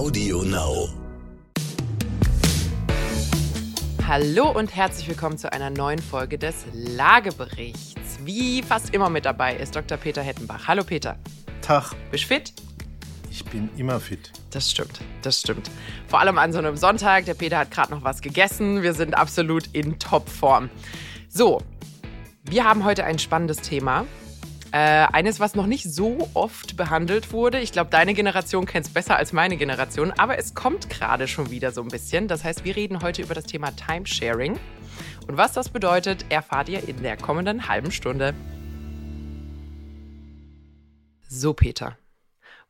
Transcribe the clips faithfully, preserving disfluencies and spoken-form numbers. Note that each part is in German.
AudioNow. Hallo und herzlich willkommen zu einer neuen Folge des Lageberichts. Wie fast immer mit dabei ist Doktor Peter Hettenbach. Hallo Peter. Tag. Bist fit? Ich bin immer fit. Das stimmt, das stimmt. Vor allem an so einem Sonntag. Der Peter hat gerade noch was gegessen. Wir sind absolut in Topform. So, wir haben heute ein spannendes Thema. Äh, eines, was noch nicht so oft behandelt wurde. Ich glaube, deine Generation kennt es besser als meine Generation, aber es kommt gerade schon wieder so ein bisschen. Das heißt, wir reden heute über das Thema Timesharing. Und was das bedeutet, erfahrt ihr in der kommenden halben Stunde. So, Peter,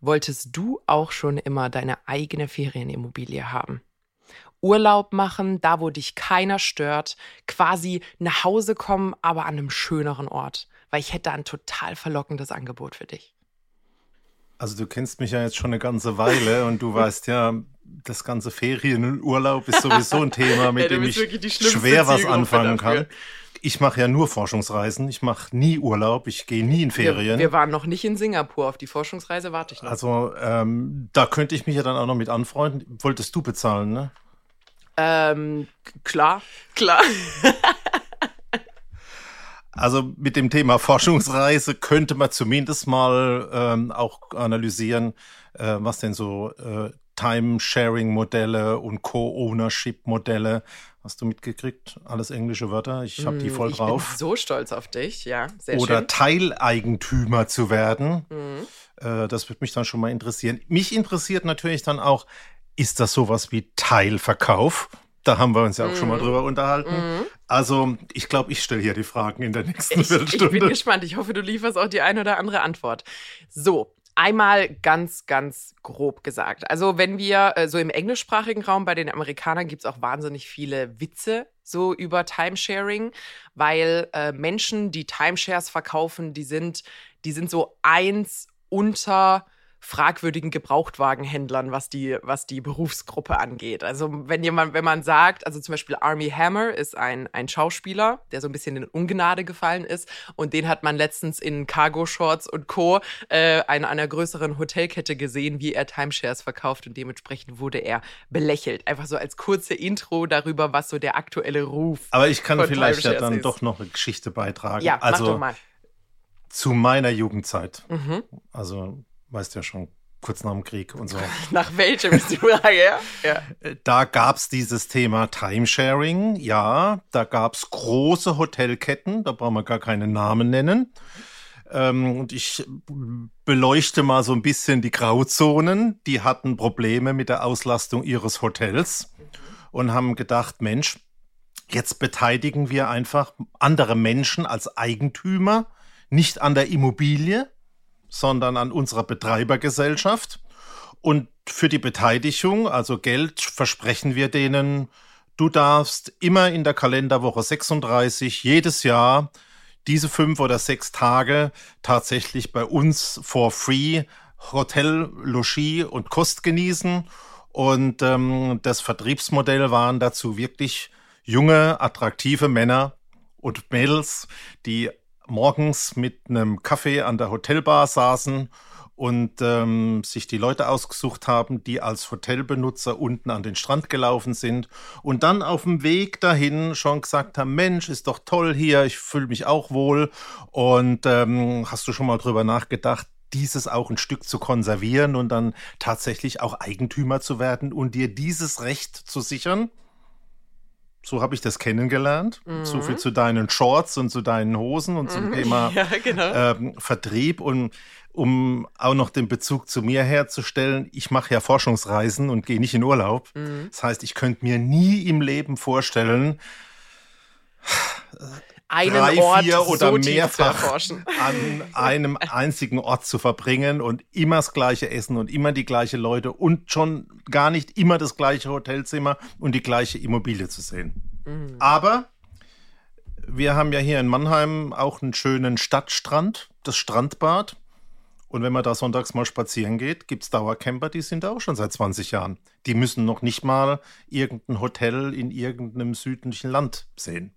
wolltest du auch schon immer deine eigene Ferienimmobilie haben? Urlaub machen, da wo dich keiner stört, quasi nach Hause kommen, aber an einem schöneren Ort. Weil ich hätte ein total verlockendes Angebot für dich. Also du kennst mich ja jetzt schon eine ganze Weile und du weißt ja, das ganze Ferien und Urlaub ist sowieso ein Thema, mit ja, dem ich schwer was anfangen kann. Ich mache ja nur Forschungsreisen, ich mache nie Urlaub, ich gehe nie in Ferien. Wir, wir waren noch nicht in Singapur, auf die Forschungsreise warte ich noch. Also ähm, da könnte ich mich ja dann auch noch mit anfreunden. Wolltest du bezahlen, ne? Ähm, klar, klar. Also mit dem Thema Forschungsreise könnte man zumindest mal ähm, auch analysieren, äh, was denn so äh, Time-Sharing-Modelle und Co-Ownership-Modelle. Hast du mitgekriegt? Alles englische Wörter. Ich habe mm, die voll drauf. Ich bin so stolz auf dich, ja. Sehr schön. Oder Teileigentümer zu werden. Mm. Äh, das würde mich dann schon mal interessieren. Mich interessiert natürlich dann auch, ist das sowas wie Teilverkauf? Da haben wir uns ja auch mm. schon mal drüber unterhalten. Mm. Also, ich glaube, ich stelle hier die Fragen in der nächsten Viertelstunde. Ich bin gespannt. Ich hoffe, du lieferst auch die eine oder andere Antwort. So, einmal ganz, ganz grob gesagt. Also, wenn wir so im englischsprachigen Raum, bei den Amerikanern gibt es auch wahnsinnig viele Witze so über Timesharing, weil äh, Menschen, die Timeshares verkaufen, die sind, die sind so eins unter fragwürdigen Gebrauchtwagenhändlern, was die, was die Berufsgruppe angeht. Also wenn jemand, wenn man sagt, also zum Beispiel Armie Hammer ist ein, ein Schauspieler, der so ein bisschen in Ungnade gefallen ist und den hat man letztens in Cargo-Shorts und Co. Äh, an einer größeren Hotelkette gesehen, wie er Timeshares verkauft und dementsprechend wurde er belächelt. Einfach so als kurze Intro darüber, was so der aktuelle Ruf ist. Aber ich kann vielleicht ja dann doch noch eine Geschichte beitragen. Ja, also, mach doch mal. Zu meiner Jugendzeit. Mhm. Also weißt ja schon, kurz nach dem Krieg und so. Nach welchem ist die Frage, ja? Ja. Da gab es dieses Thema Timesharing, ja. Da gab es große Hotelketten, da brauchen wir gar keine Namen nennen. Ähm, und ich beleuchte mal so ein bisschen die Grauzonen. Die hatten Probleme mit der Auslastung ihres Hotels und haben gedacht, Mensch, jetzt beteiligen wir einfach andere Menschen als Eigentümer, nicht an der Immobilie, sondern an unserer Betreibergesellschaft. Und für die Beteiligung, also Geld, versprechen wir denen, du darfst immer in der Kalenderwoche sechsunddreißig jedes Jahr diese fünf oder sechs Tage tatsächlich bei uns for free Hotel, Logis und Kost genießen. Und ähm, das Vertriebsmodell waren dazu wirklich junge, attraktive Männer und Mädels, die morgens mit einem Kaffee an der Hotelbar saßen und ähm, sich die Leute ausgesucht haben, die als Hotelbenutzer unten an den Strand gelaufen sind und dann auf dem Weg dahin schon gesagt haben, Mensch, ist doch toll hier, ich fühle mich auch wohl. Und ähm, hast du schon mal drüber nachgedacht, dieses auch ein Stück zu konservieren und dann tatsächlich auch Eigentümer zu werden und dir dieses Recht zu sichern? So habe ich das kennengelernt. Mhm. So viel zu deinen Shorts und zu deinen Hosen und zum mhm. Thema ja, genau. ähm, Vertrieb. Und um auch noch den Bezug zu mir herzustellen, ich mache ja Forschungsreisen und gehe nicht in Urlaub. Mhm. Das heißt, ich könnte mir nie im Leben vorstellen, einen drei, Ort vier oder so mehrfach an einem einzigen Ort zu verbringen und immer das gleiche Essen und immer die gleichen Leute und schon gar nicht immer das gleiche Hotelzimmer und die gleiche Immobilie zu sehen. Mhm. Aber wir haben ja hier in Mannheim auch einen schönen Stadtstrand, das Strandbad. Und wenn man da sonntags mal spazieren geht, gibt es Dauercamper, die sind da auch schon seit zwanzig Jahren. Die müssen noch nicht mal irgendein Hotel in irgendeinem südlichen Land sehen.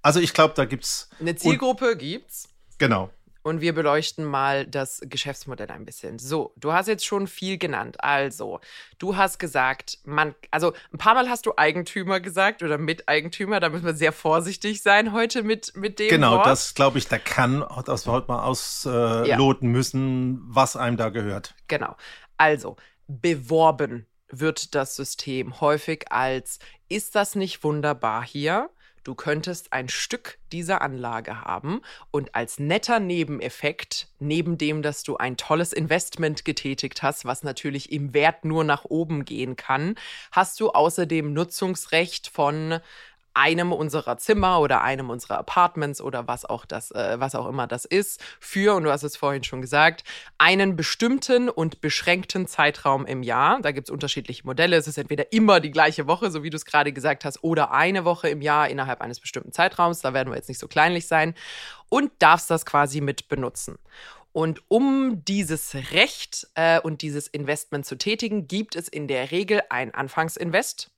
Also ich glaube, da gibt's eine Zielgruppe, gibt's. Genau. und wir beleuchten mal das Geschäftsmodell ein bisschen. So, du hast jetzt schon viel genannt. Also, du hast gesagt, man, also ein paar Mal hast du Eigentümer gesagt oder Miteigentümer. Da müssen wir sehr vorsichtig sein heute mit, mit dem genau, Wort. Genau, das glaube ich, da kann, dass wir heute mal ausloten äh, ja. müssen, was einem da gehört. Genau, also beworben wird das System häufig als, ist das nicht wunderbar hier? Du könntest ein Stück dieser Anlage haben und als netter Nebeneffekt, neben dem, dass du ein tolles Investment getätigt hast, was natürlich im Wert nur nach oben gehen kann, hast du außerdem Nutzungsrecht von einem unserer Zimmer oder einem unserer Apartments oder was auch das, äh, was auch immer das ist, für, und du hast es vorhin schon gesagt, einen bestimmten und beschränkten Zeitraum im Jahr. Da gibt es unterschiedliche Modelle. Es ist entweder immer die gleiche Woche, so wie du es gerade gesagt hast, oder eine Woche im Jahr innerhalb eines bestimmten Zeitraums. Da werden wir jetzt nicht so kleinlich sein. Und darfst das quasi mit benutzen. Und um dieses Recht äh, und dieses Investment zu tätigen, gibt es in der Regel ein Anfangsinvest,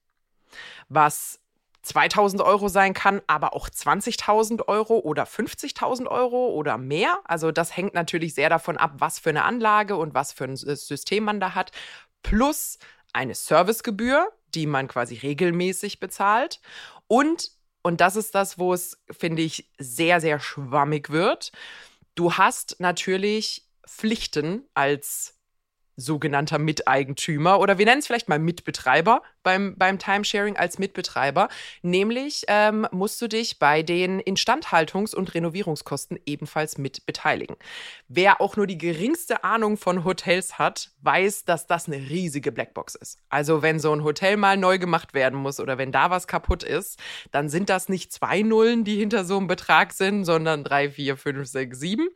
was zweitausend Euro sein kann, aber auch zwanzigtausend Euro oder fünfzigtausend Euro oder mehr. Also das hängt natürlich sehr davon ab, was für eine Anlage und was für ein System man da hat. Plus eine Servicegebühr, die man quasi regelmäßig bezahlt. Und, und das ist das, wo es, finde ich, sehr, sehr schwammig wird. Du hast natürlich Pflichten als sogenannter Miteigentümer oder wir nennen es vielleicht mal Mitbetreiber beim, beim Timesharing als Mitbetreiber. Nämlich ähm, musst du dich bei den Instandhaltungs- und Renovierungskosten ebenfalls mit beteiligen. Wer auch nur die geringste Ahnung von Hotels hat, weiß, dass das eine riesige Blackbox ist. Also wenn so ein Hotel mal neu gemacht werden muss oder wenn da was kaputt ist, dann sind das nicht zwei Nullen, die hinter so einem Betrag sind, sondern drei, vier, fünf, sechs, sieben.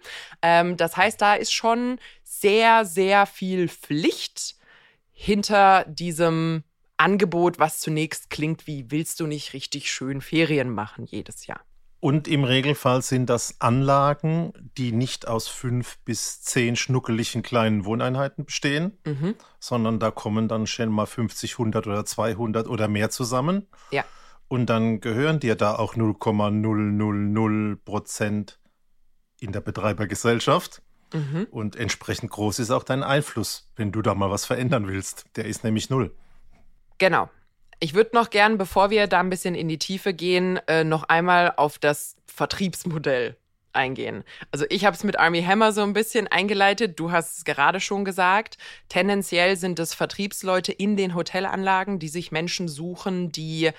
Ähm, das heißt, da ist schon sehr, sehr viel Pflicht hinter diesem Angebot, was zunächst klingt wie, willst du nicht richtig schön Ferien machen jedes Jahr? Und im Regelfall sind das Anlagen, die nicht aus fünf bis zehn schnuckeligen kleinen Wohneinheiten bestehen, mhm. sondern da kommen dann schnell mal fünfzig, hundert oder zweihundert oder mehr zusammen. Ja. Und dann gehören dir da auch null Komma null null null Prozent in der Betreibergesellschaft. Mhm. Und entsprechend groß ist auch dein Einfluss, wenn du da mal was verändern willst. Der ist nämlich null. Genau. Ich würde noch gern, bevor wir da ein bisschen in die Tiefe gehen, äh, noch einmal auf das Vertriebsmodell eingehen. Also ich habe es mit Armie Hammer so ein bisschen eingeleitet. Du hast es gerade schon gesagt. Tendenziell sind es Vertriebsleute in den Hotelanlagen, die sich Menschen suchen, die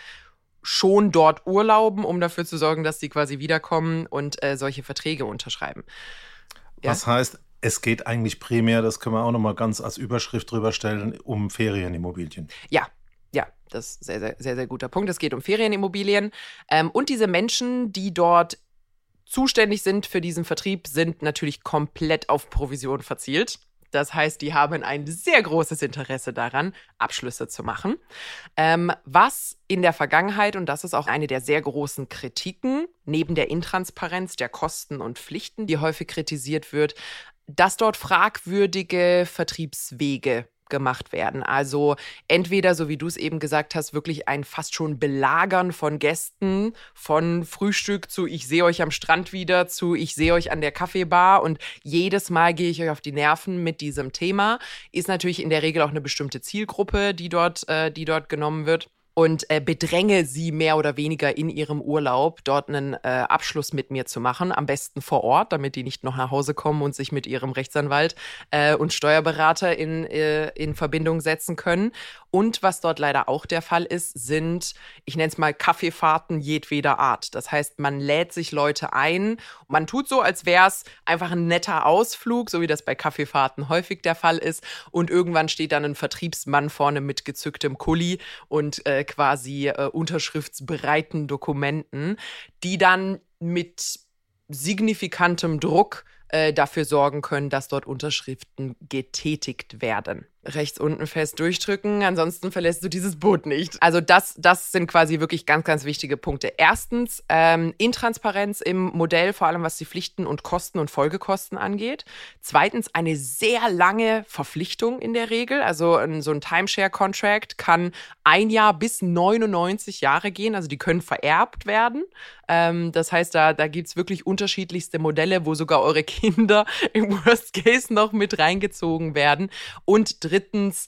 schon dort urlauben, um dafür zu sorgen, dass sie quasi wiederkommen und äh, solche Verträge unterschreiben. Ja. Was heißt, es geht eigentlich primär, das können wir auch nochmal ganz als Überschrift drüber stellen, um Ferienimmobilien. Ja, ja, das ist ein sehr, sehr, sehr guter Punkt. Es geht um Ferienimmobilien. Ähm, und diese Menschen, die dort zuständig sind für diesen Vertrieb, sind natürlich komplett auf Provision verzielt. Das heißt, die haben ein sehr großes Interesse daran, Abschlüsse zu machen. Ähm, was in der Vergangenheit, und das ist auch eine der sehr großen Kritiken, neben der Intransparenz der Kosten und Pflichten, die häufig kritisiert wird, dass dort fragwürdige Vertriebswege gemacht werden. Also entweder, so wie du es eben gesagt hast, wirklich ein fast schon Belagern von Gästen, von Frühstück zu ich sehe euch am Strand wieder, zu ich sehe euch an der Kaffeebar und jedes Mal gehe ich euch auf die Nerven mit diesem Thema. Ist natürlich in der Regel auch eine bestimmte Zielgruppe, die dort, äh, die dort genommen wird. Und äh, bedränge sie mehr oder weniger in ihrem Urlaub, dort einen äh, Abschluss mit mir zu machen, am besten vor Ort, damit die nicht noch nach Hause kommen und sich mit ihrem Rechtsanwalt äh, und Steuerberater in, äh, in Verbindung setzen können. Und was dort leider auch der Fall ist, sind, ich nenne es mal Kaffeefahrten jedweder Art. Das heißt, man lädt sich Leute ein, man tut so, als wäre es einfach ein netter Ausflug, so wie das bei Kaffeefahrten häufig der Fall ist. Und irgendwann steht dann ein Vertriebsmann vorne mit gezücktem Kuli und äh, quasi äh, unterschriftsbereiten Dokumenten, die dann mit signifikantem Druck äh, dafür sorgen können, dass dort Unterschriften getätigt werden. rechts unten fest durchdrücken, ansonsten verlässt du dieses Boot nicht. Also das, das sind quasi wirklich ganz, ganz wichtige Punkte. Erstens, ähm, Intransparenz im Modell, vor allem was die Pflichten und Kosten und Folgekosten angeht. Zweitens, eine sehr lange Verpflichtung in der Regel. Also so ein Timeshare-Contract kann ein Jahr bis neunundneunzig Jahre gehen. Also die können vererbt werden. Ähm, das heißt, da, da gibt es wirklich unterschiedlichste Modelle, wo sogar eure Kinder im Worst Case noch mit reingezogen werden. Und drittens,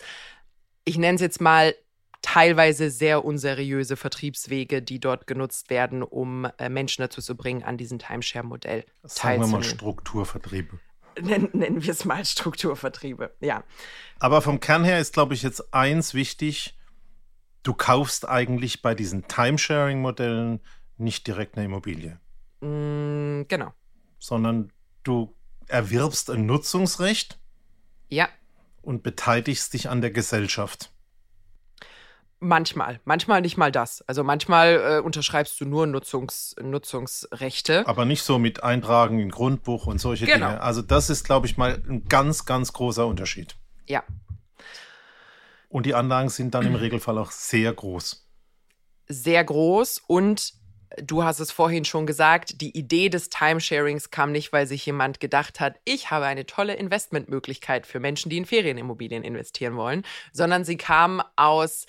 ich nenne es jetzt mal teilweise sehr unseriöse Vertriebswege, die dort genutzt werden, um äh, Menschen dazu zu bringen, an diesem Timeshare-Modell teilzunehmen. Sagen wir mal Strukturvertriebe. Nen, nennen wir es mal Strukturvertriebe, ja. Aber vom Kern her ist, glaube ich, jetzt eins wichtig. Du kaufst eigentlich bei diesen Timesharing-Modellen nicht direkt eine Immobilie. Mm, genau. Sondern du erwirbst ein Nutzungsrecht. Ja. Und beteiligst dich an der Gesellschaft. Manchmal. Manchmal nicht mal das. Also manchmal äh, unterschreibst du nur Nutzungs- Nutzungsrechte. Aber nicht so mit Eintragen in Grundbuch und solche genau. Dinge. Also das ist, glaube ich, mal ein ganz, ganz großer Unterschied. Ja. Und die Anlagen sind dann im Regelfall auch sehr groß. Sehr groß und du hast es vorhin schon gesagt, die Idee des Timesharings kam nicht, weil sich jemand gedacht hat, ich habe eine tolle Investmentmöglichkeit für Menschen, die in Ferienimmobilien investieren wollen, sondern sie kam aus,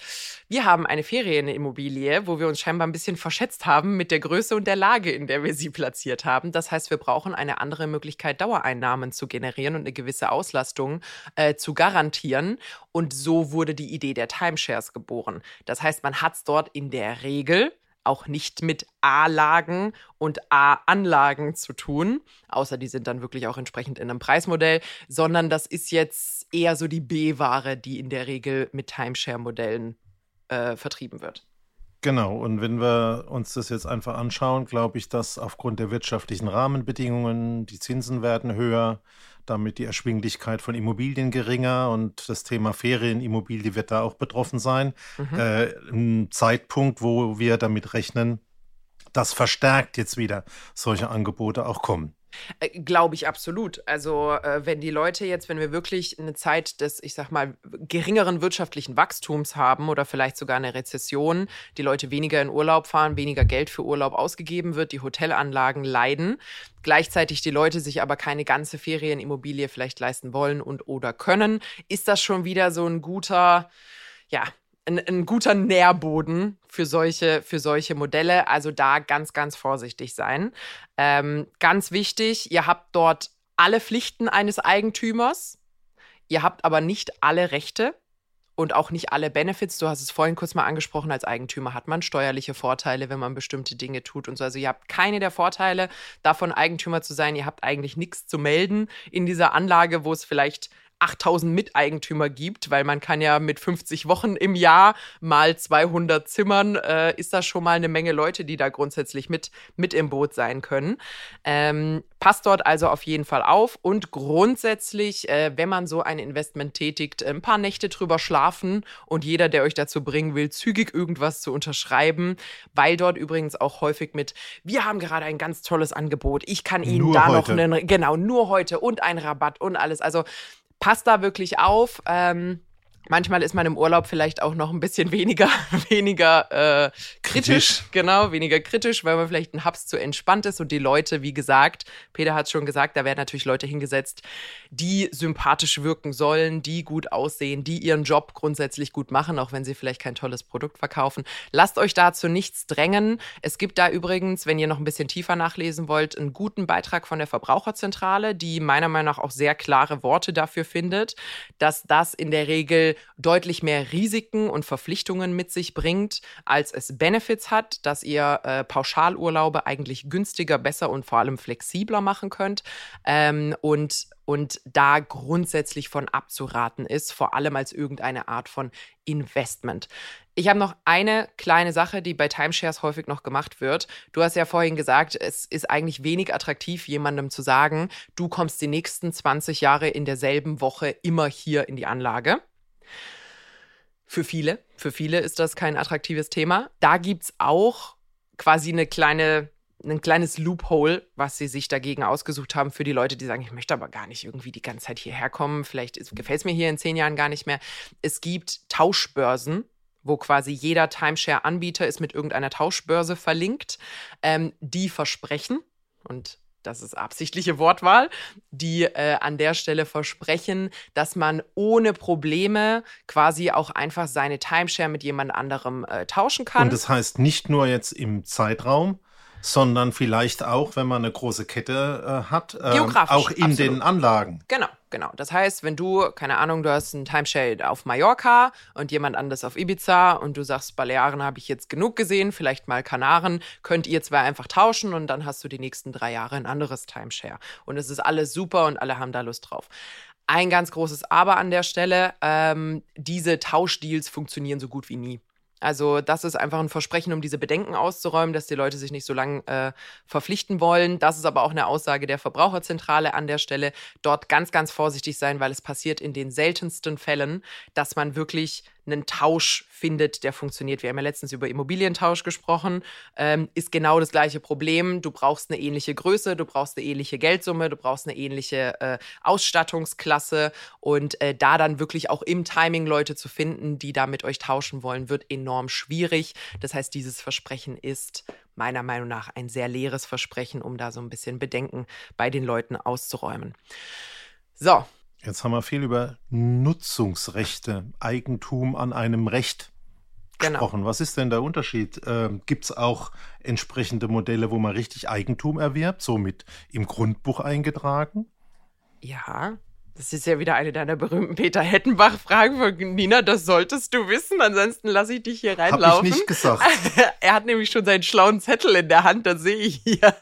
wir haben eine Ferienimmobilie, wo wir uns scheinbar ein bisschen verschätzt haben mit der Größe und der Lage, in der wir sie platziert haben. Das heißt, wir brauchen eine andere Möglichkeit, Dauereinnahmen zu generieren und eine gewisse Auslastung äh, zu garantieren. Und so wurde die Idee der Timeshares geboren. Das heißt, man hat es dort in der Regel auch nicht mit A-Lagen und A-Anlagen zu tun, außer die sind dann wirklich auch entsprechend in einem Preismodell, sondern das ist jetzt eher so die B-Ware, die in der Regel mit Timeshare-Modellen äh, vertrieben wird. Genau, und wenn wir uns das jetzt einfach anschauen, glaube ich, dass aufgrund der wirtschaftlichen Rahmenbedingungen die Zinsen werden höher, damit die Erschwinglichkeit von Immobilien geringer und das Thema Ferienimmobilie wird da auch betroffen sein. Mhm. Äh, ein Zeitpunkt, wo wir damit rechnen, dass verstärkt jetzt wieder solche Angebote auch kommen. Äh, glaube ich absolut. Also äh, wenn die Leute jetzt, wenn wir wirklich eine Zeit des, ich sag mal, geringeren wirtschaftlichen Wachstums haben oder vielleicht sogar eine Rezession, die Leute weniger in Urlaub fahren, weniger Geld für Urlaub ausgegeben wird, die Hotelanlagen leiden, gleichzeitig die Leute sich aber keine ganze Ferienimmobilie vielleicht leisten wollen und oder können, ist das schon wieder so ein guter, ja, Ein, ein guter Nährboden für solche, für solche Modelle. Also da ganz, ganz vorsichtig sein. Ähm, ganz wichtig, ihr habt dort alle Pflichten eines Eigentümers. Ihr habt aber nicht alle Rechte und auch nicht alle Benefits. Du hast es vorhin kurz mal angesprochen, als Eigentümer hat man steuerliche Vorteile, wenn man bestimmte Dinge tut und so. Also ihr habt keine der Vorteile, davon Eigentümer zu sein. Ihr habt eigentlich nichts zu melden in dieser Anlage, wo es vielleicht achttausend Miteigentümer gibt, weil man kann ja mit fünfzig Wochen im Jahr mal zweihundert Zimmern, äh, ist das schon mal eine Menge Leute, die da grundsätzlich mit, mit im Boot sein können. Ähm, passt dort also auf jeden Fall auf und grundsätzlich, äh, wenn man so ein Investment tätigt, ein paar Nächte drüber schlafen und jeder, der euch dazu bringen will, zügig irgendwas zu unterschreiben, weil dort übrigens auch häufig mit, wir haben gerade ein ganz tolles Angebot, ich kann Ihnen nur da heute. noch einen, genau, nur heute und einen Rabatt und alles, also passt da wirklich auf. Ähm, manchmal ist man im Urlaub vielleicht auch noch ein bisschen weniger, weniger äh, kritisch, kritisch. Genau, weniger kritisch, weil man vielleicht ein Haps zu entspannt ist. Und die Leute, wie gesagt, Peter hat es schon gesagt, da werden natürlich Leute hingesetzt, die sympathisch wirken sollen, die gut aussehen, die ihren Job grundsätzlich gut machen, auch wenn sie vielleicht kein tolles Produkt verkaufen. Lasst euch dazu nichts drängen. Es gibt da übrigens, wenn ihr noch ein bisschen tiefer nachlesen wollt, einen guten Beitrag von der Verbraucherzentrale, die meiner Meinung nach auch sehr klare Worte dafür findet, dass das in der Regel deutlich mehr Risiken und Verpflichtungen mit sich bringt, als es Benefits hat, dass ihr äh, Pauschalurlaube eigentlich günstiger, besser und vor allem flexibler machen könnt ähm, und, und da grundsätzlich von abzuraten ist, vor allem als irgendeine Art von Investment. Ich habe noch eine kleine Sache, die bei Timeshares häufig noch gemacht wird. Du hast ja vorhin gesagt, es ist eigentlich wenig attraktiv, jemandem zu sagen, du kommst die nächsten zwanzig Jahre in derselben Woche immer hier in die Anlage. Für viele, für viele ist das kein attraktives Thema. Da gibt es auch quasi eine kleine, ein kleines Loophole, was sie sich dagegen ausgesucht haben für die Leute, die sagen, ich möchte aber gar nicht irgendwie die ganze Zeit hierher kommen, vielleicht gefällt es mir hier in zehn Jahren gar nicht mehr. Es gibt Tauschbörsen, wo quasi jeder Timeshare-Anbieter ist mit irgendeiner Tauschbörse verlinkt, ähm, die versprechen, und das ist absichtliche Wortwahl, die äh, an der Stelle versprechen, dass man ohne Probleme quasi auch einfach seine Timeshare mit jemand anderem äh, tauschen kann. Und das heißt nicht nur jetzt im Zeitraum, sondern vielleicht auch, wenn man eine große Kette äh, hat, äh, auch in absolut. Den Anlagen. Genau, genau. Das heißt, wenn du, keine Ahnung, du hast einen Timeshare auf Mallorca und jemand anders auf Ibiza und du sagst, Balearen habe ich jetzt genug gesehen, vielleicht mal Kanaren, könnt ihr zwei einfach tauschen und dann hast du die nächsten drei Jahre ein anderes Timeshare. Und es ist alles super und alle haben da Lust drauf. Ein ganz großes Aber an der Stelle, ähm, diese Tauschdeals funktionieren so gut wie nie. Also das ist einfach ein Versprechen, um diese Bedenken auszuräumen, dass die Leute sich nicht so lange äh, verpflichten wollen. Das ist aber auch eine Aussage der Verbraucherzentrale an der Stelle. Dort ganz, ganz vorsichtig sein, weil es passiert in den seltensten Fällen, dass man wirklich einen Tausch findet, der funktioniert. Wir haben ja letztens über Immobilientausch gesprochen. Ähm, ist genau das gleiche Problem. Du brauchst eine ähnliche Größe, du brauchst eine ähnliche Geldsumme, du brauchst eine ähnliche äh, Ausstattungsklasse. Und äh, da dann wirklich auch im Timing Leute zu finden, die da mit euch tauschen wollen, wird enorm schwierig. Das heißt, dieses Versprechen ist meiner Meinung nach ein sehr leeres Versprechen, um da so ein bisschen Bedenken bei den Leuten auszuräumen. So. Jetzt haben wir viel über Nutzungsrechte, Eigentum an einem Recht gesprochen. Genau. Was ist denn der Unterschied? Ähm, gibt es auch entsprechende Modelle, wo man richtig Eigentum erwirbt, somit im Grundbuch eingetragen? Ja, das ist ja wieder eine deiner berühmten Peter Hettenbach-Fragen von Nina, das solltest du wissen, ansonsten lasse ich dich hier reinlaufen. Hab ich nicht gesagt. Er hat nämlich schon seinen schlauen Zettel in der Hand, das sehe ich hier.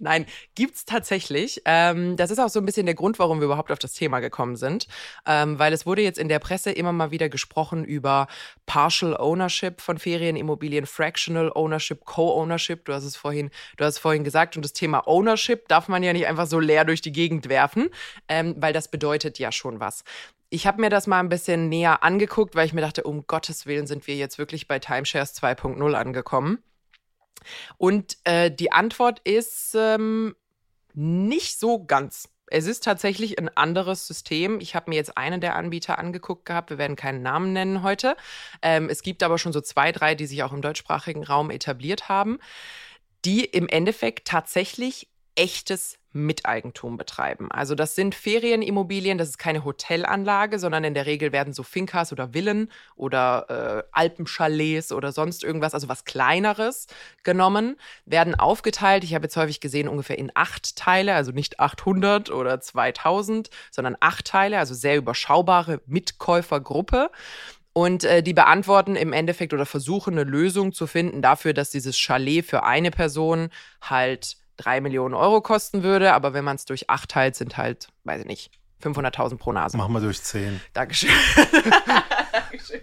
Nein, gibt's tatsächlich. Ähm, das ist auch so ein bisschen der Grund, warum wir überhaupt auf das Thema gekommen sind, ähm, weil es wurde jetzt in der Presse immer mal wieder gesprochen über Partial Ownership von Ferienimmobilien, Fractional Ownership, Co-Ownership. Du hast es vorhin, du hast es vorhin gesagt, und das Thema Ownership darf man ja nicht einfach so leer durch die Gegend werfen, ähm, weil das bedeutet ja schon was. Ich habe mir das mal ein bisschen näher angeguckt, weil ich mir dachte, um Gottes Willen sind wir jetzt wirklich bei Timeshares zwei Punkt null angekommen. Und äh, die Antwort ist ähm, nicht so ganz. Es ist tatsächlich ein anderes System. Ich habe mir jetzt einen der Anbieter angeguckt gehabt. Wir werden keinen Namen nennen heute. Ähm, es gibt aber schon so zwei, drei, die sich auch im deutschsprachigen Raum etabliert haben, die im Endeffekt tatsächlich echtes Miteigentum betreiben. Also das sind Ferienimmobilien, das ist keine Hotelanlage, sondern in der Regel werden so Finkas oder Villen oder äh, Alpenchalets oder sonst irgendwas, also was Kleineres genommen, werden aufgeteilt, ich habe jetzt häufig gesehen, ungefähr in acht Teile, also nicht achthundert oder zweitausend, sondern acht Teile, also sehr überschaubare Mitkäufergruppe. Und äh, die beantworten im Endeffekt oder versuchen eine Lösung zu finden dafür, dass dieses Chalet für eine Person halt drei Millionen Euro kosten würde, aber wenn man es durch acht teilt, sind halt, weiß ich nicht, fünfhunderttausend pro Nase. Machen wir durch zehn. Dankeschön. Dankeschön.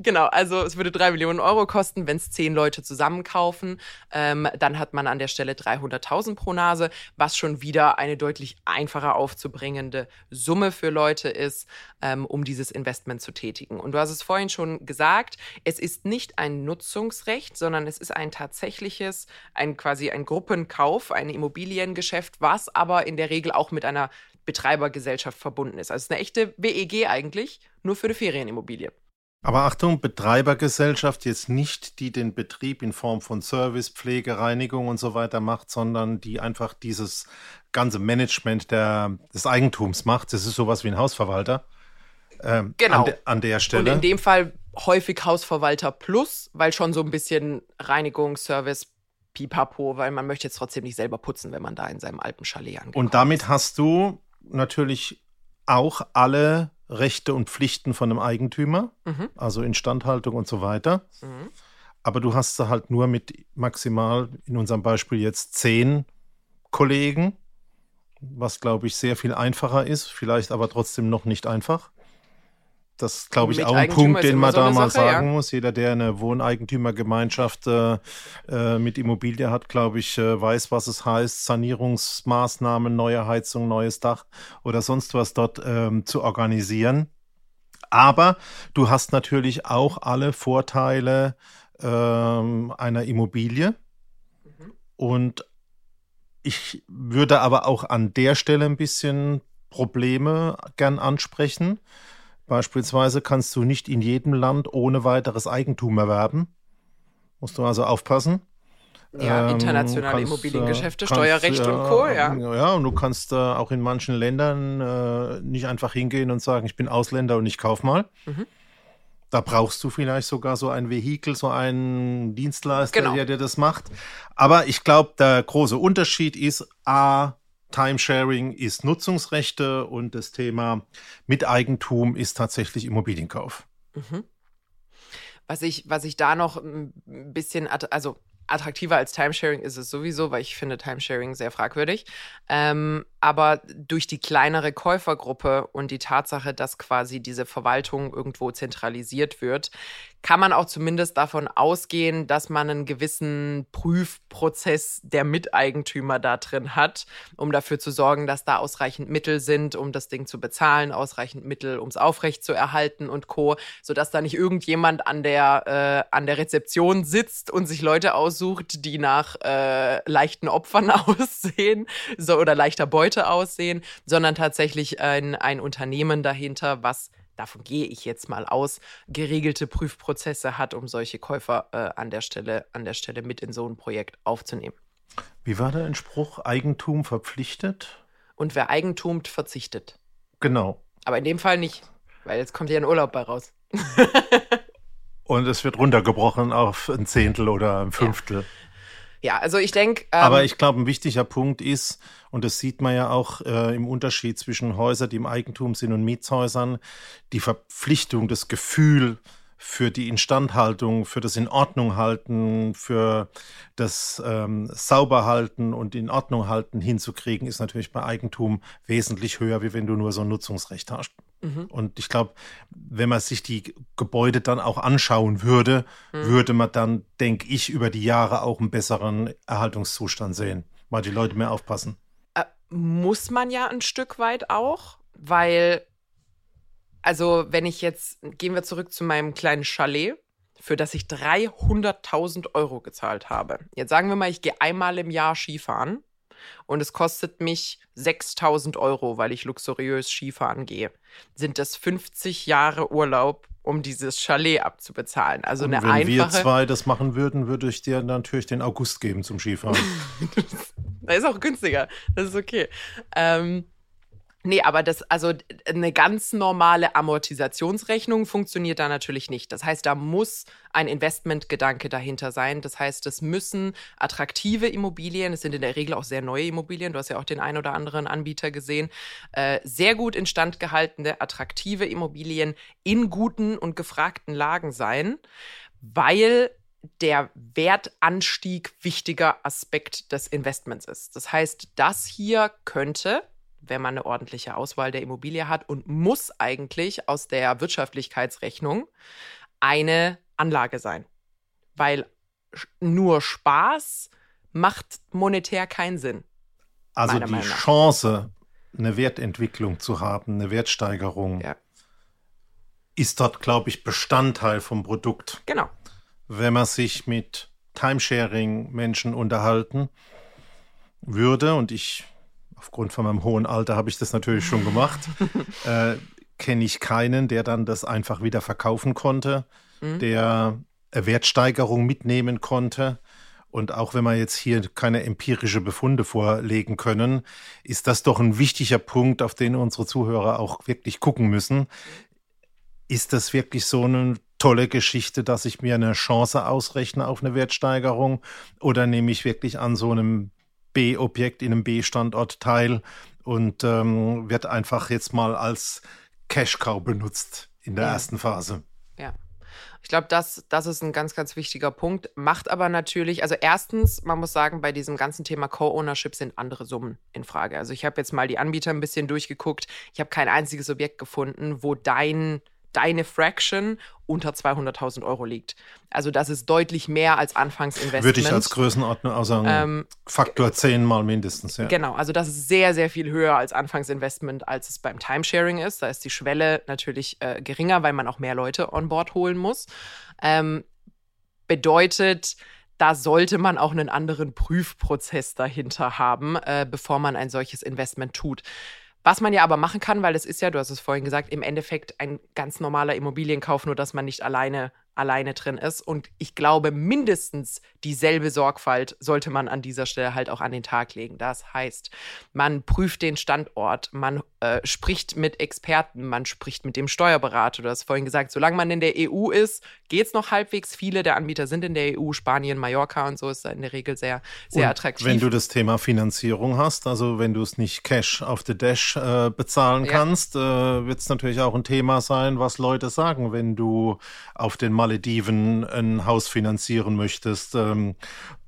Genau, also es würde drei Millionen Euro kosten, wenn es zehn Leute zusammen kaufen. Ähm, dann hat man an der Stelle dreihunderttausend pro Nase, was schon wieder eine deutlich einfacher aufzubringende Summe für Leute ist, ähm, um dieses Investment zu tätigen. Und du hast es vorhin schon gesagt, es ist nicht ein Nutzungsrecht, sondern es ist ein tatsächliches, ein quasi ein Gruppenkauf, ein Immobiliengeschäft, was aber in der Regel auch mit einer Betreibergesellschaft verbunden ist. Also es ist eine echte B E G eigentlich, nur für eine Ferienimmobilie. Aber Achtung, Betreibergesellschaft jetzt nicht, die den Betrieb in Form von Service, Pflege, Reinigung und so weiter macht, sondern die einfach dieses ganze Management der, des Eigentums macht. Das ist sowas wie ein Hausverwalter. Ähm, genau. An, de, an der Stelle. Und in dem Fall häufig Hausverwalter plus, weil schon so ein bisschen Reinigung, Service, Pipapo, weil man möchte jetzt trotzdem nicht selber putzen, wenn man da in seinem Alpenchalet angekommen ist. Und damit hast du natürlich auch alle Rechte und Pflichten von einem Eigentümer, mhm. also Instandhaltung und so weiter. Mhm. Aber du hast sie halt nur mit maximal, in unserem Beispiel jetzt, zehn Kollegen, was, glaube ich, sehr viel einfacher ist, vielleicht aber trotzdem noch nicht einfach. Das ist, glaube ich, auch ein Punkt, den man so da mal Sache, sagen ja. muss. Jeder, der eine Wohneigentümergemeinschaft äh, äh, mit Immobilie hat, glaube ich, äh, weiß, was es heißt, Sanierungsmaßnahmen, neue Heizung, neues Dach oder sonst was dort ähm, zu organisieren. Aber du hast natürlich auch alle Vorteile ähm, einer Immobilie. Und ich würde aber auch an der Stelle ein bisschen Probleme gern ansprechen. Beispielsweise kannst du nicht in jedem Land ohne weiteres Eigentum erwerben. Musst du also aufpassen. Ja, internationale ähm, kannst, Immobiliengeschäfte, kannst, Steuerrecht ja, und Co. Ja. ja, und du kannst äh, auch in manchen Ländern äh, nicht einfach hingehen und sagen, ich bin Ausländer und ich kauf mal. Mhm. Da brauchst du vielleicht sogar so ein Vehikel, so einen Dienstleister, genau. der dir das macht. Aber ich glaube, der große Unterschied ist, A, Timesharing ist Nutzungsrechte und das Thema Miteigentum ist tatsächlich Immobilienkauf. Mhm. Was ich, was ich da noch ein bisschen, also attraktiver als Timesharing ist es sowieso, weil ich finde Timesharing sehr fragwürdig. Ähm, aber durch die kleinere Käufergruppe und die Tatsache, dass quasi diese Verwaltung irgendwo zentralisiert wird, kann man auch zumindest davon ausgehen, dass man einen gewissen Prüfprozess der Miteigentümer da drin hat, um dafür zu sorgen, dass da ausreichend Mittel sind, um das Ding zu bezahlen, ausreichend Mittel, um es aufrechtzuerhalten und Co., sodass da nicht irgendjemand an der, äh, an der Rezeption sitzt und sich Leute aussucht, die nach äh, leichten Opfern aussehen so, oder leichter Beute aussehen, sondern tatsächlich ein, ein Unternehmen dahinter, was davon gehe ich jetzt mal aus, geregelte Prüfprozesse hat, um solche Käufer äh, an der Stelle, an der Stelle mit in so ein Projekt aufzunehmen. Wie war der Spruch? Eigentum verpflichtet? Und wer Eigentumt, verzichtet. Genau. Aber in dem Fall nicht, weil jetzt kommt ja ein Urlaub bei raus. Und es wird runtergebrochen auf ein Zehntel oder ein Fünftel. Ja, ja also ich denke... Ähm, Aber ich glaube, ein wichtiger Punkt ist, und das sieht man ja auch äh, im Unterschied zwischen Häusern, die im Eigentum sind und Mietshäusern, die Verpflichtung, das Gefühl für die Instandhaltung, für das In-Ordnung-Halten, für das ähm, Sauberhalten und In-Ordnung-Halten hinzukriegen, ist natürlich bei Eigentum wesentlich höher, wie wenn du nur so ein Nutzungsrecht hast. Mhm. Und ich glaube, wenn man sich die Gebäude dann auch anschauen würde, mhm. würde man dann, denke ich, über die Jahre auch einen besseren Erhaltungszustand sehen, weil die Leute mehr aufpassen. Muss man ja ein Stück weit auch, weil, also wenn ich jetzt, gehen wir zurück zu meinem kleinen Chalet, für das ich dreihunderttausend Euro gezahlt habe. Jetzt sagen wir mal, ich gehe einmal im Jahr Skifahren und es kostet mich sechstausend Euro, weil ich luxuriös Skifahren gehe. Sind das fünfzig Jahre Urlaub, um dieses Chalet abzubezahlen. Also und eine wenn einfache... wir zwei das machen würden, würde ich dir natürlich den August geben zum Skifahren. Das ist auch günstiger. Das ist okay. Ähm, nee, aber das, also eine ganz normale Amortisationsrechnung funktioniert da natürlich nicht. Das heißt, da muss ein Investmentgedanke dahinter sein. Das heißt, es müssen attraktive Immobilien, es sind in der Regel auch sehr neue Immobilien, du hast ja auch den einen oder anderen Anbieter gesehen, äh, sehr gut instand gehaltene, attraktive Immobilien in guten und gefragten Lagen sein, weil der Wertanstieg wichtiger Aspekt des Investments ist. Das heißt, das hier könnte, wenn man eine ordentliche Auswahl der Immobilie hat und muss eigentlich aus der Wirtschaftlichkeitsrechnung eine Anlage sein. Weil nur Spaß macht monetär keinen Sinn. Also die Chance, eine Wertentwicklung zu haben, eine Wertsteigerung, ja, ist dort, glaube ich, Bestandteil vom Produkt. Genau. Wenn man sich mit Timesharing-Menschen unterhalten würde, und ich, aufgrund von meinem hohen Alter, habe ich das natürlich schon gemacht, äh, kenne ich keinen, der dann das einfach wieder verkaufen konnte, mhm. der Wertsteigerung mitnehmen konnte. Und auch wenn wir jetzt hier keine empirische Befunde vorlegen können, ist das doch ein wichtiger Punkt, auf den unsere Zuhörer auch wirklich gucken müssen. Ist das wirklich so eine tolle Geschichte, dass ich mir eine Chance ausrechne auf eine Wertsteigerung, oder nehme ich wirklich an so einem B-Objekt in einem B-Standort teil und ähm, wird einfach jetzt mal als Cash-Cow benutzt in der ja. ersten Phase? Ja. Ich glaube, das, das ist ein ganz, ganz wichtiger Punkt. Macht aber natürlich, also erstens, man muss sagen, bei diesem ganzen Thema Co-Ownership sind andere Summen in Frage. Also ich habe jetzt mal die Anbieter ein bisschen durchgeguckt. Ich habe kein einziges Objekt gefunden, wo dein deine Fraction unter zweihunderttausend Euro liegt. Also das ist deutlich mehr als Anfangsinvestment. Würde ich als Größenordnung auch sagen, ähm, Faktor zehn mal mindestens. Ja. Genau, also das ist sehr, sehr viel höher als Anfangsinvestment, als es beim Timesharing ist. Da ist die Schwelle natürlich äh, geringer, weil man auch mehr Leute on board holen muss. Ähm, bedeutet, da sollte man auch einen anderen Prüfprozess dahinter haben, äh, bevor man ein solches Investment tut. Was man ja aber machen kann, weil es ist ja, du hast es vorhin gesagt, im Endeffekt ein ganz normaler Immobilienkauf, nur dass man nicht alleine, alleine drin ist. Und ich glaube, mindestens dieselbe Sorgfalt sollte man an dieser Stelle halt auch an den Tag legen. Das heißt, man prüft den Standort, man äh, spricht mit Experten, man spricht mit dem Steuerberater. Du hast vorhin gesagt, solange man in der E U ist, geht's noch halbwegs. Viele der Anbieter sind in der E U, Spanien, Mallorca und so ist in der Regel sehr, sehr und attraktiv. Wenn du das Thema Finanzierung hast, also wenn du es nicht Cash auf the Dash äh, bezahlen ja. kannst, äh, wird es natürlich auch ein Thema sein, was Leute sagen, wenn du auf den Mal Malediven ein Haus finanzieren möchtest, ähm,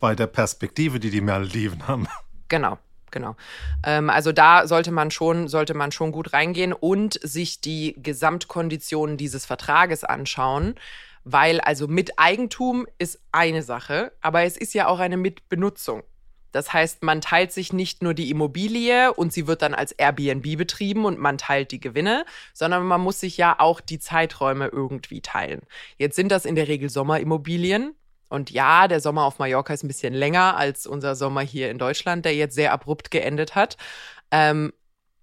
bei der Perspektive, die die Malediven haben. Genau, genau. Ähm, also da sollte man schon, sollte man schon gut reingehen und sich die Gesamtkonditionen dieses Vertrages anschauen, weil also mit Eigentum ist eine Sache, aber es ist ja auch eine Mitbenutzung. Das heißt, man teilt sich nicht nur die Immobilie und sie wird dann als Airbnb betrieben und man teilt die Gewinne, sondern man muss sich ja auch die Zeiträume irgendwie teilen. Jetzt sind das in der Regel Sommerimmobilien. Und ja, der Sommer auf Mallorca ist ein bisschen länger als unser Sommer hier in Deutschland, der jetzt sehr abrupt geendet hat. Ähm,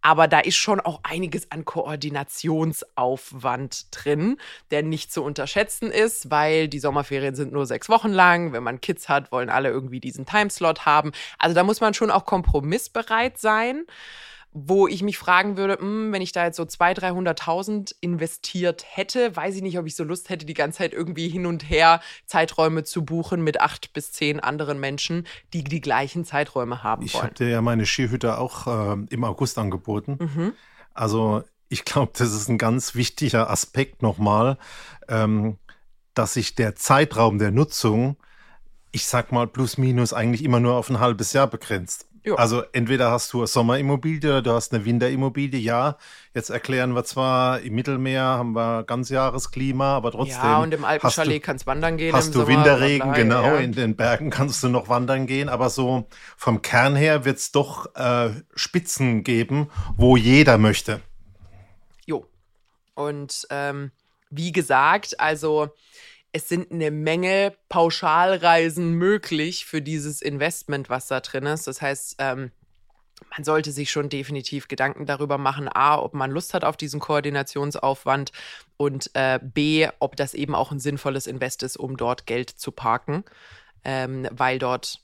aber da ist schon auch einiges an Koordinationsaufwand drin, der nicht zu unterschätzen ist, weil die Sommerferien sind nur sechs Wochen lang. Wenn man Kids hat, wollen alle irgendwie diesen Timeslot haben. Also da muss man schon auch kompromissbereit sein, wo ich mich fragen würde, mh, wenn ich da jetzt so zweihunderttausend, dreihunderttausend investiert hätte, weiß ich nicht, ob ich so Lust hätte, die ganze Zeit irgendwie hin und her Zeiträume zu buchen mit acht bis zehn anderen Menschen, die die gleichen Zeiträume haben ich wollen. Ich habe dir ja meine Skihütte auch äh, im August angeboten. Mhm. Also ich glaube, das ist ein ganz wichtiger Aspekt nochmal, ähm, dass sich der Zeitraum der Nutzung, ich sag mal plus minus, eigentlich immer nur auf ein halbes Jahr begrenzt. Jo. Also entweder hast du eine Sommerimmobilie oder du hast eine Winterimmobilie. Ja, jetzt erklären wir zwar, im Mittelmeer haben wir Ganzjahresklima, aber trotzdem. Ja, und im Alpenchalet kannst wandern gehen. Hast du Winterregen, genau, ja. In den Bergen kannst du noch wandern gehen. Aber so vom Kern her wird es doch äh, Spitzen geben, wo jeder möchte. Jo, und ähm, wie gesagt, also es sind eine Menge Pauschalreisen möglich für dieses Investment, was da drin ist. Das heißt, ähm, man sollte sich schon definitiv Gedanken darüber machen, a, ob man Lust hat auf diesen Koordinationsaufwand und äh, b, ob das eben auch ein sinnvolles Invest ist, um dort Geld zu parken, ähm, weil dort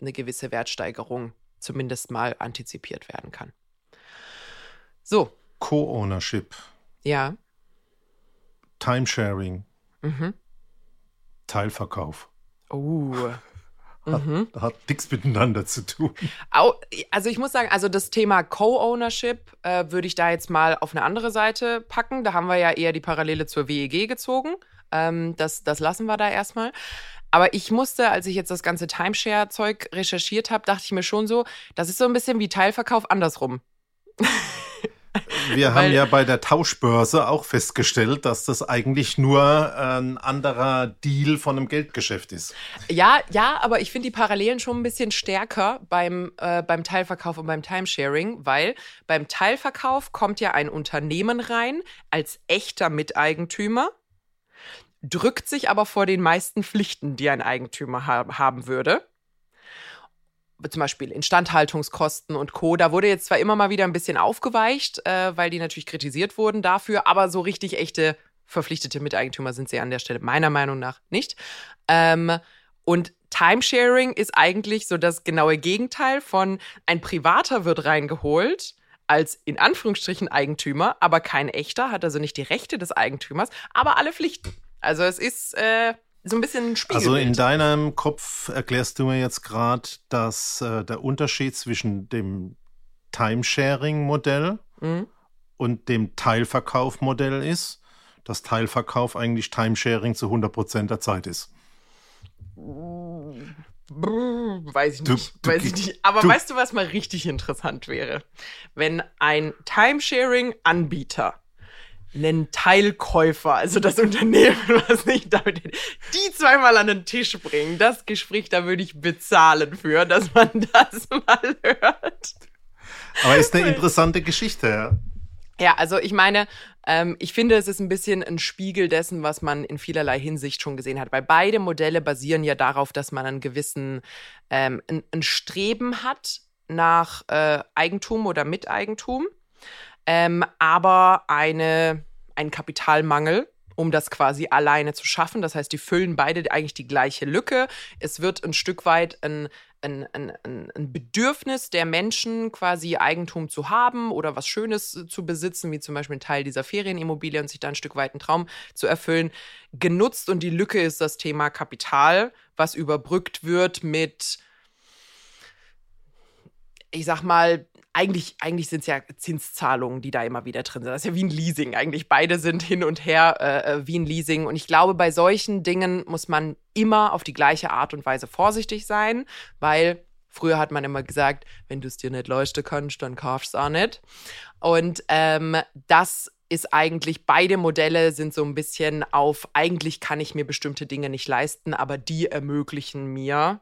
eine gewisse Wertsteigerung zumindest mal antizipiert werden kann. So. Co-Ownership. Ja. Timesharing. Mhm. Teilverkauf. Oh. Hat, mhm. hat nichts miteinander zu tun. Also ich muss sagen, also das Thema Co-Ownership äh, würde ich da jetzt mal auf eine andere Seite packen. Da haben wir ja eher die Parallele zur W E G gezogen. Ähm, das, das lassen wir da erstmal. Aber ich musste, als ich jetzt das ganze Timeshare-Zeug recherchiert habe, dachte ich mir schon so, das ist so ein bisschen wie Teilverkauf andersrum. Wir Weil, haben ja bei der Tauschbörse auch festgestellt, dass das eigentlich nur ein anderer Deal von einem Geldgeschäft ist. Ja, ja, aber ich finde die Parallelen schon ein bisschen stärker beim, äh, beim Teilverkauf und beim Timesharing, weil beim Teilverkauf kommt ja ein Unternehmen rein als echter Miteigentümer, drückt sich aber vor den meisten Pflichten, die ein Eigentümer ha- haben würde. Zum Beispiel Instandhaltungskosten und Co. Da wurde jetzt zwar immer mal wieder ein bisschen aufgeweicht, äh, weil die natürlich kritisiert wurden dafür, aber so richtig echte verpflichtete Miteigentümer sind sie an der Stelle meiner Meinung nach nicht. Ähm, und Timesharing ist eigentlich so das genaue Gegenteil von ein Privater wird reingeholt als in Anführungsstrichen Eigentümer, aber kein echter, hat also nicht die Rechte des Eigentümers, aber alle Pflichten. Also es ist äh, so ein bisschen ein Spiegelbild. Also in deinem Kopf erklärst du mir jetzt gerade, dass äh, der Unterschied zwischen dem Timesharing-Modell mhm. und dem Teilverkauf-Modell ist, dass Teilverkauf eigentlich Timesharing zu hundert Prozent der Zeit ist. Weiß ich nicht. Du, du, weiß ich nicht. Aber du, weißt du, was mal richtig interessant wäre? Wenn ein Timesharing-Anbieter einen Teilkäufer, also das Unternehmen, was nicht damit, die zweimal an den Tisch bringen, das Gespräch, da würde ich bezahlen für, dass man das mal hört. Aber ist eine interessante Geschichte, ja. Ja, also ich meine, ähm, ich finde, es ist ein bisschen ein Spiegel dessen, was man in vielerlei Hinsicht schon gesehen hat, weil beide Modelle basieren ja darauf, dass man einen gewissen ähm, ein, ein Streben hat nach äh, Eigentum oder Miteigentum, ähm, aber eine, einen Kapitalmangel, um das quasi alleine zu schaffen. Das heißt, die füllen beide eigentlich die gleiche Lücke. Es wird ein Stück weit ein Ein, ein, ein Bedürfnis der Menschen, quasi Eigentum zu haben oder was Schönes zu besitzen, wie zum Beispiel ein Teil dieser Ferienimmobilie und sich da ein Stück weit einen Traum zu erfüllen, genutzt. Und die Lücke ist das Thema Kapital, was überbrückt wird mit, ich sag mal, Eigentlich, eigentlich sind es ja Zinszahlungen, die da immer wieder drin sind. Das ist ja wie ein Leasing. Eigentlich beide sind hin und her äh, wie ein Leasing. Und ich glaube, bei solchen Dingen muss man immer auf die gleiche Art und Weise vorsichtig sein, weil früher hat man immer gesagt, wenn du es dir nicht leisten kannst, dann kaufst du es auch nicht. Und ähm, das ist eigentlich, beide Modelle sind so ein bisschen auf, eigentlich kann ich mir bestimmte Dinge nicht leisten, aber die ermöglichen mir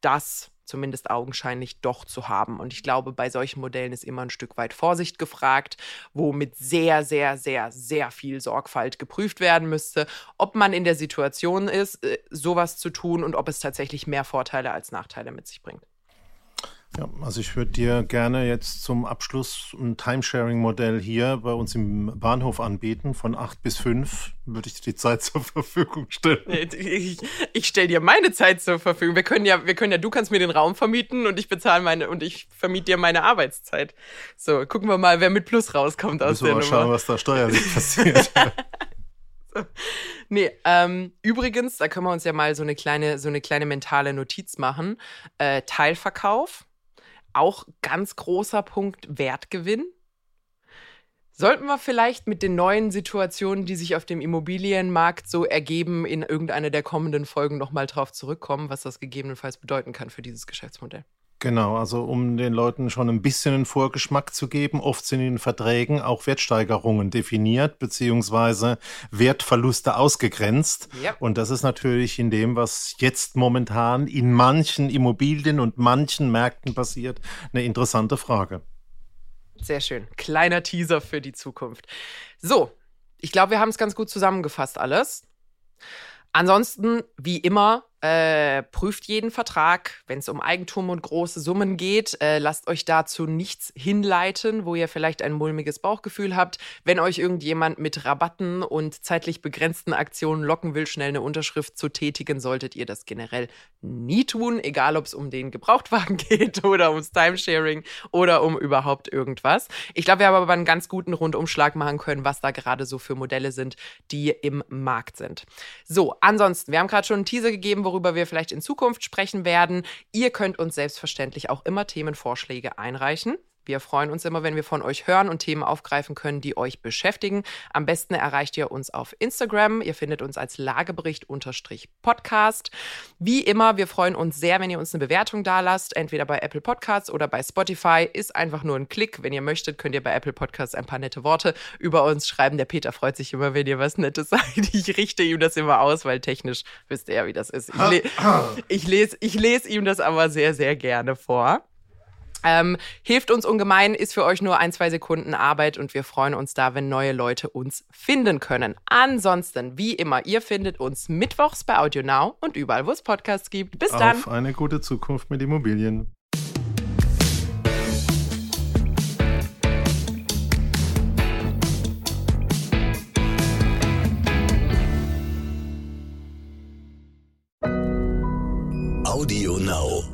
das zumindest augenscheinlich doch zu haben. Und ich glaube, bei solchen Modellen ist immer ein Stück weit Vorsicht gefragt, wo mit sehr, sehr, sehr, sehr viel Sorgfalt geprüft werden müsste, ob man in der Situation ist, sowas zu tun und ob es tatsächlich mehr Vorteile als Nachteile mit sich bringt. Ja, also ich würde dir gerne jetzt zum Abschluss ein Timesharing-Modell hier bei uns im Bahnhof anbieten. Von acht bis fünf würde ich dir die Zeit zur Verfügung stellen. Ich, ich stelle dir meine Zeit zur Verfügung. Wir können ja, wir können ja, du kannst mir den Raum vermieten und ich bezahle meine und ich vermiete dir meine Arbeitszeit. So, gucken wir mal, wer mit Plus rauskommt aus der Nummer. Müssen wir mal schauen, was da steuerlich passiert. Nee, ähm, übrigens, da können wir uns ja mal so eine kleine, so eine kleine mentale Notiz machen. Äh, Teilverkauf. Auch ganz großer Punkt Wertgewinn. Sollten wir vielleicht mit den neuen Situationen, die sich auf dem Immobilienmarkt so ergeben, in irgendeiner der kommenden Folgen nochmal drauf zurückkommen, was das gegebenenfalls bedeuten kann für dieses Geschäftsmodell. Genau, also um den Leuten schon ein bisschen einen Vorgeschmack zu geben, oft sind in Verträgen auch Wertsteigerungen definiert, beziehungsweise Wertverluste ausgegrenzt. Ja. Und das ist natürlich in dem, was jetzt momentan in manchen Immobilien und manchen Märkten passiert, eine interessante Frage. Sehr schön. Kleiner Teaser für die Zukunft. So, ich glaube, wir haben es ganz gut zusammengefasst alles. Ansonsten, wie immer, äh, prüft jeden Vertrag, wenn es um Eigentum und große Summen geht. Äh, lasst euch dazu nichts hinleiten, wo ihr vielleicht ein mulmiges Bauchgefühl habt. Wenn euch irgendjemand mit Rabatten und zeitlich begrenzten Aktionen locken will, schnell eine Unterschrift zu tätigen, solltet ihr das generell nie tun. Egal, ob es um den Gebrauchtwagen geht oder ums Timesharing oder um überhaupt irgendwas. Ich glaube, wir haben aber einen ganz guten Rundumschlag machen können, was da gerade so für Modelle sind, die im Markt sind. So, ansonsten, wir haben gerade schon einen Teaser gegeben, worüber wir vielleicht in Zukunft sprechen werden. Ihr könnt uns selbstverständlich auch immer Themenvorschläge einreichen. Wir freuen uns immer, wenn wir von euch hören und Themen aufgreifen können, die euch beschäftigen. Am besten erreicht ihr uns auf Instagram. Ihr findet uns als Lagebericht-Podcast. Wie immer, wir freuen uns sehr, wenn ihr uns eine Bewertung dalasst, entweder bei Apple Podcasts oder bei Spotify. Ist einfach nur ein Klick. Wenn ihr möchtet, könnt ihr bei Apple Podcasts ein paar nette Worte über uns schreiben. Der Peter freut sich immer, wenn ihr was Nettes seid. Ich richte ihm das immer aus, weil technisch wisst ihr ja, wie das ist. Ich, le- ich lese ich les ihm das aber sehr, sehr gerne vor. Ähm, hilft uns ungemein, ist für euch nur ein, zwei Sekunden Arbeit und wir freuen uns da, wenn neue Leute uns finden können. Ansonsten, wie immer, ihr findet uns mittwochs bei AudioNow und überall, wo es Podcasts gibt. Bis dann! Auf eine gute Zukunft mit Immobilien. AudioNow.